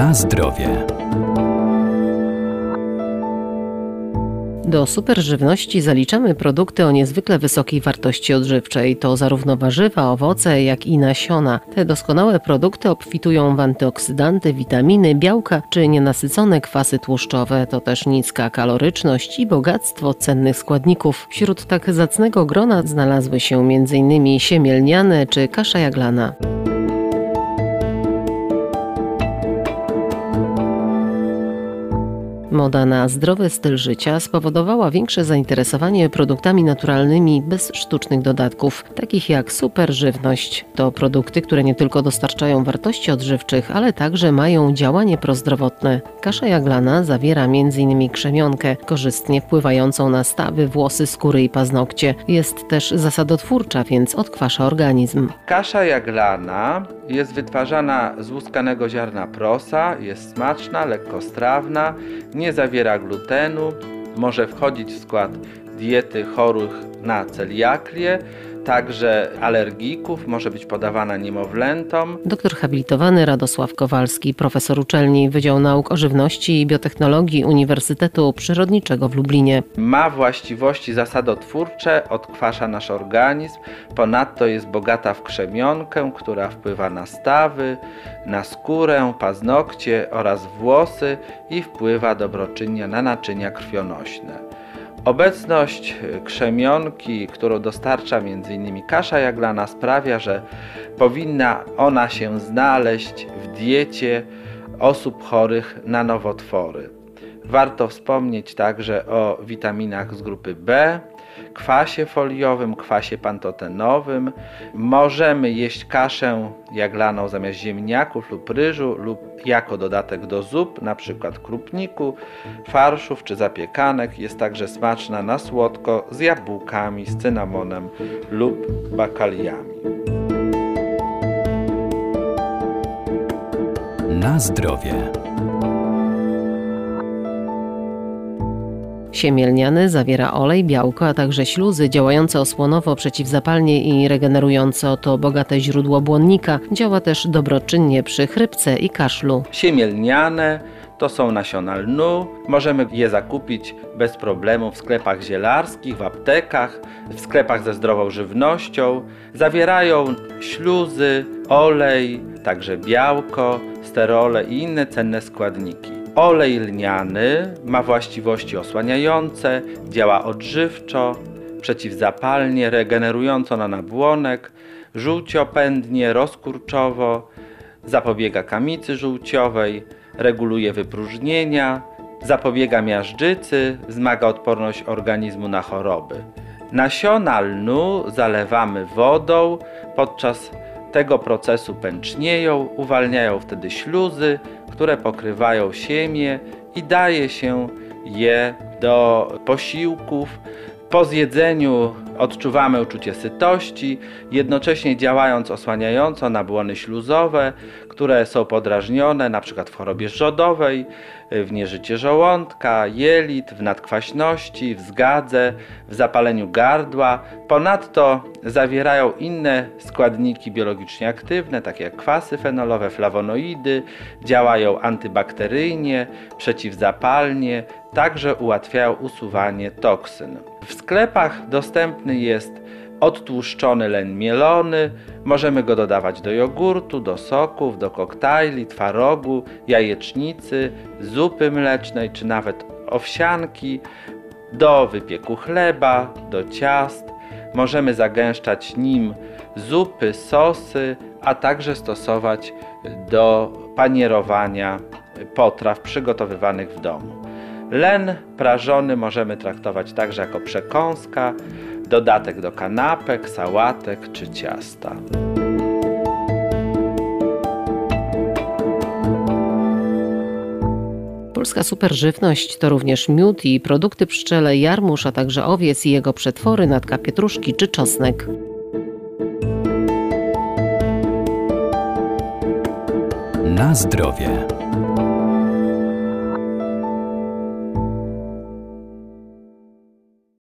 Na zdrowie. Do superżywności zaliczamy produkty o niezwykle wysokiej wartości odżywczej. To zarówno warzywa, owoce, jak i nasiona. Te doskonałe produkty obfitują w antyoksydanty, witaminy, białka czy nienasycone kwasy tłuszczowe. To też niska kaloryczność i bogactwo cennych składników. Wśród tak zacnego grona znalazły się m.in. siemię lniane czy kasza jaglana. Moda na zdrowy styl życia spowodowała większe zainteresowanie produktami naturalnymi bez sztucznych dodatków, takich jak superżywność. To produkty, które nie tylko dostarczają wartości odżywczych, ale także mają działanie prozdrowotne. Kasza jaglana zawiera m.in. krzemionkę, korzystnie wpływającą na stawy, włosy, skóry i paznokcie. Jest też zasadotwórcza, więc odkwasza organizm. Kasza jaglana jest wytwarzana z łuskanego ziarna prosa, jest smaczna, lekkostrawna, nie zawiera glutenu, może wchodzić w skład diety chorych na celiakię, także alergików, może być podawana niemowlętom. Doktor habilitowany Radosław Kowalski, profesor uczelni Wydział Nauk o Żywności i Biotechnologii Uniwersytetu Przyrodniczego w Lublinie. Ma właściwości zasadotwórcze, odkwasza nasz organizm, ponadto jest bogata w krzemionkę, która wpływa na stawy, na skórę, paznokcie oraz włosy i wpływa dobroczynnie na naczynia krwionośne. Obecność krzemionki, którą dostarcza m.in. kasza jaglana, sprawia, że powinna ona się znaleźć w diecie osób chorych na nowotwory. Warto wspomnieć także o witaminach z grupy B, kwasie foliowym, kwasie pantotenowym. Możemy jeść kaszę jaglaną zamiast ziemniaków lub ryżu lub jako dodatek do zup, np. krupniku, farszów czy zapiekanek. Jest także smaczna na słodko z jabłkami, z cynamonem lub bakaliami. Na zdrowie. Siemię lniane zawiera olej, białko, a także śluzy działające osłonowo, przeciwzapalnie i regenerująco. To bogate źródło błonnika. Działa też dobroczynnie przy chrypce i kaszlu. Siemię lniane to są nasiona lnu. Możemy je zakupić bez problemu w sklepach zielarskich, w aptekach, w sklepach ze zdrową żywnością. Zawierają śluzy, olej, także białko, sterole i inne cenne składniki. Olej lniany ma właściwości osłaniające, działa odżywczo, przeciwzapalnie, regenerująco na nabłonek, żółciopędnie, rozkurczowo, zapobiega kamicy żółciowej, reguluje wypróżnienia, zapobiega miażdżycy, wzmaga odporność organizmu na choroby. Nasiona lnu zalewamy wodą, podczas tego procesu pęcznieją, uwalniają wtedy śluzy, które pokrywają siemię i daje się je do posiłków. Po zjedzeniu odczuwamy uczucie sytości, jednocześnie działając osłaniająco na błony śluzowe, które są podrażnione np. w chorobie żołądowej, w nieżycie żołądka, jelit, w nadkwaśności, w zgadze, w zapaleniu gardła. Ponadto zawierają inne składniki biologicznie aktywne, takie jak kwasy fenolowe, flawonoidy, działają antybakteryjnie, przeciwzapalnie, także ułatwiają usuwanie toksyn. W sklepach dostępny jest odtłuszczony len mielony, możemy go dodawać do jogurtu, do soków, do koktajli, twarogu, jajecznicy, zupy mlecznej czy nawet owsianki, do wypieku chleba, do ciast. Możemy zagęszczać nim zupy, sosy, a także stosować do panierowania potraw przygotowywanych w domu. Len prażony możemy traktować także jako przekąska, dodatek do kanapek, sałatek czy ciasta. Polska superżywność to również miód i produkty pszczele, jarmuż, a także owiec i jego przetwory, natka pietruszki czy czosnek. Na zdrowie.